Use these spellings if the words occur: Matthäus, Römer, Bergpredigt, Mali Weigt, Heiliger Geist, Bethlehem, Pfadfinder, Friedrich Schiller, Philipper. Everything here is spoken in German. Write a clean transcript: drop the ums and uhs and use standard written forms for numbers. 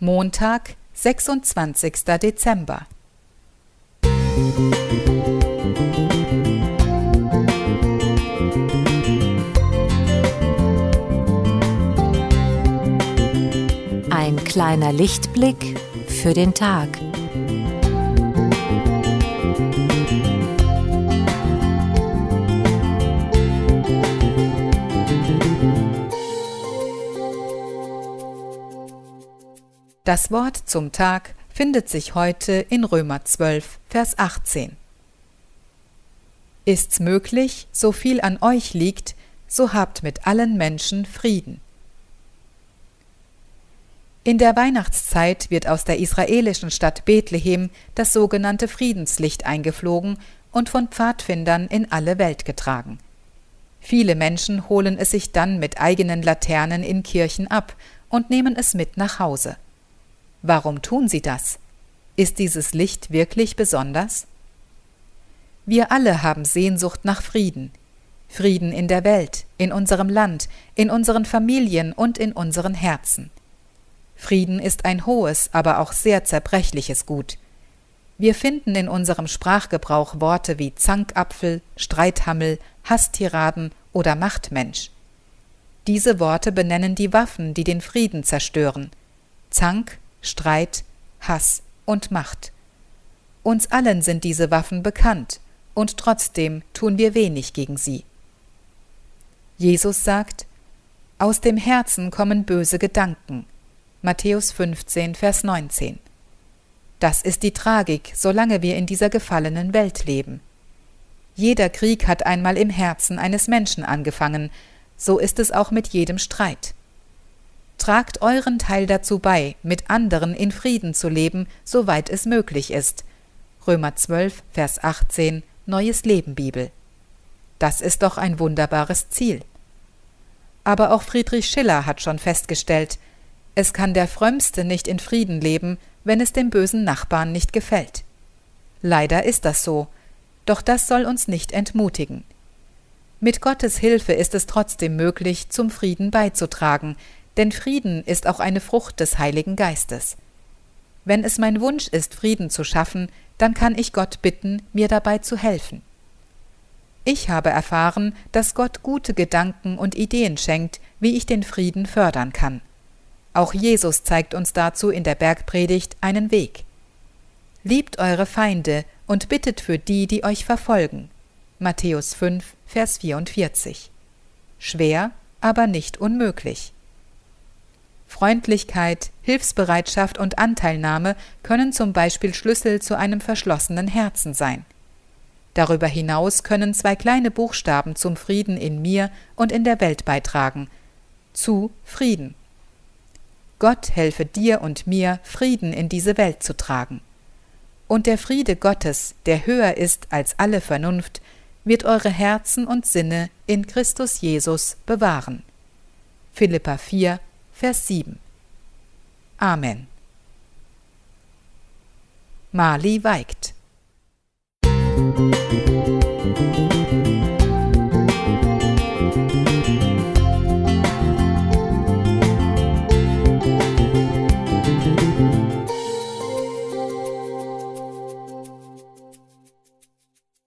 Montag, 26. Dezember. Ein kleiner Lichtblick für den Tag. Das Wort zum Tag findet sich heute in Römer 12, Vers 18. Ist's möglich, so viel an euch liegt, so habt mit allen Menschen Frieden. In der Weihnachtszeit wird aus der israelischen Stadt Bethlehem das sogenannte Friedenslicht eingeflogen und von Pfadfindern in alle Welt getragen. Viele Menschen holen es sich dann mit eigenen Laternen in Kirchen ab und nehmen es mit nach Hause. Warum tun sie das? Ist dieses Licht wirklich besonders? Wir alle haben Sehnsucht nach Frieden. Frieden in der Welt, in unserem Land, in unseren Familien und in unseren Herzen. Frieden ist ein hohes, aber auch sehr zerbrechliches Gut. Wir finden in unserem Sprachgebrauch Worte wie Zankapfel, Streithammel, Hasstiraden oder Machtmensch. Diese Worte benennen die Waffen, die den Frieden zerstören: Zank, Streit, Hass und Macht. Uns allen sind diese Waffen bekannt, und trotzdem tun wir wenig gegen sie. Jesus sagt: Aus dem Herzen kommen böse Gedanken. Matthäus 15, Vers 19. Das ist die Tragik, solange wir in dieser gefallenen Welt leben. Jeder Krieg hat einmal im Herzen eines Menschen angefangen, so ist es auch mit jedem Streit. Tragt euren Teil dazu bei, mit anderen in Frieden zu leben, soweit es möglich ist. Römer 12, Vers 18, Neues Leben Bibel. Das ist doch ein wunderbares Ziel. Aber auch Friedrich Schiller hat schon festgestellt: Es kann der Frömmste nicht in Frieden leben, wenn es dem bösen Nachbarn nicht gefällt. Leider ist das so, doch das soll uns nicht entmutigen. Mit Gottes Hilfe ist es trotzdem möglich, zum Frieden beizutragen, denn Frieden ist auch eine Frucht des Heiligen Geistes. Wenn es mein Wunsch ist, Frieden zu schaffen, dann kann ich Gott bitten, mir dabei zu helfen. Ich habe erfahren, dass Gott gute Gedanken und Ideen schenkt, wie ich den Frieden fördern kann. Auch Jesus zeigt uns dazu in der Bergpredigt einen Weg. Liebt eure Feinde und bittet für die, die euch verfolgen. Matthäus 5, Vers 44. Schwer, aber nicht unmöglich. Freundlichkeit, Hilfsbereitschaft und Anteilnahme können zum Beispiel Schlüssel zu einem verschlossenen Herzen sein. Darüber hinaus können zwei kleine Buchstaben zum Frieden in mir und in der Welt beitragen: zu Frieden. Gott helfe dir und mir, Frieden in diese Welt zu tragen. Und der Friede Gottes, der höher ist als alle Vernunft, wird eure Herzen und Sinne in Christus Jesus bewahren. Philipper 4, Vers 7. Amen. Mali Weigt.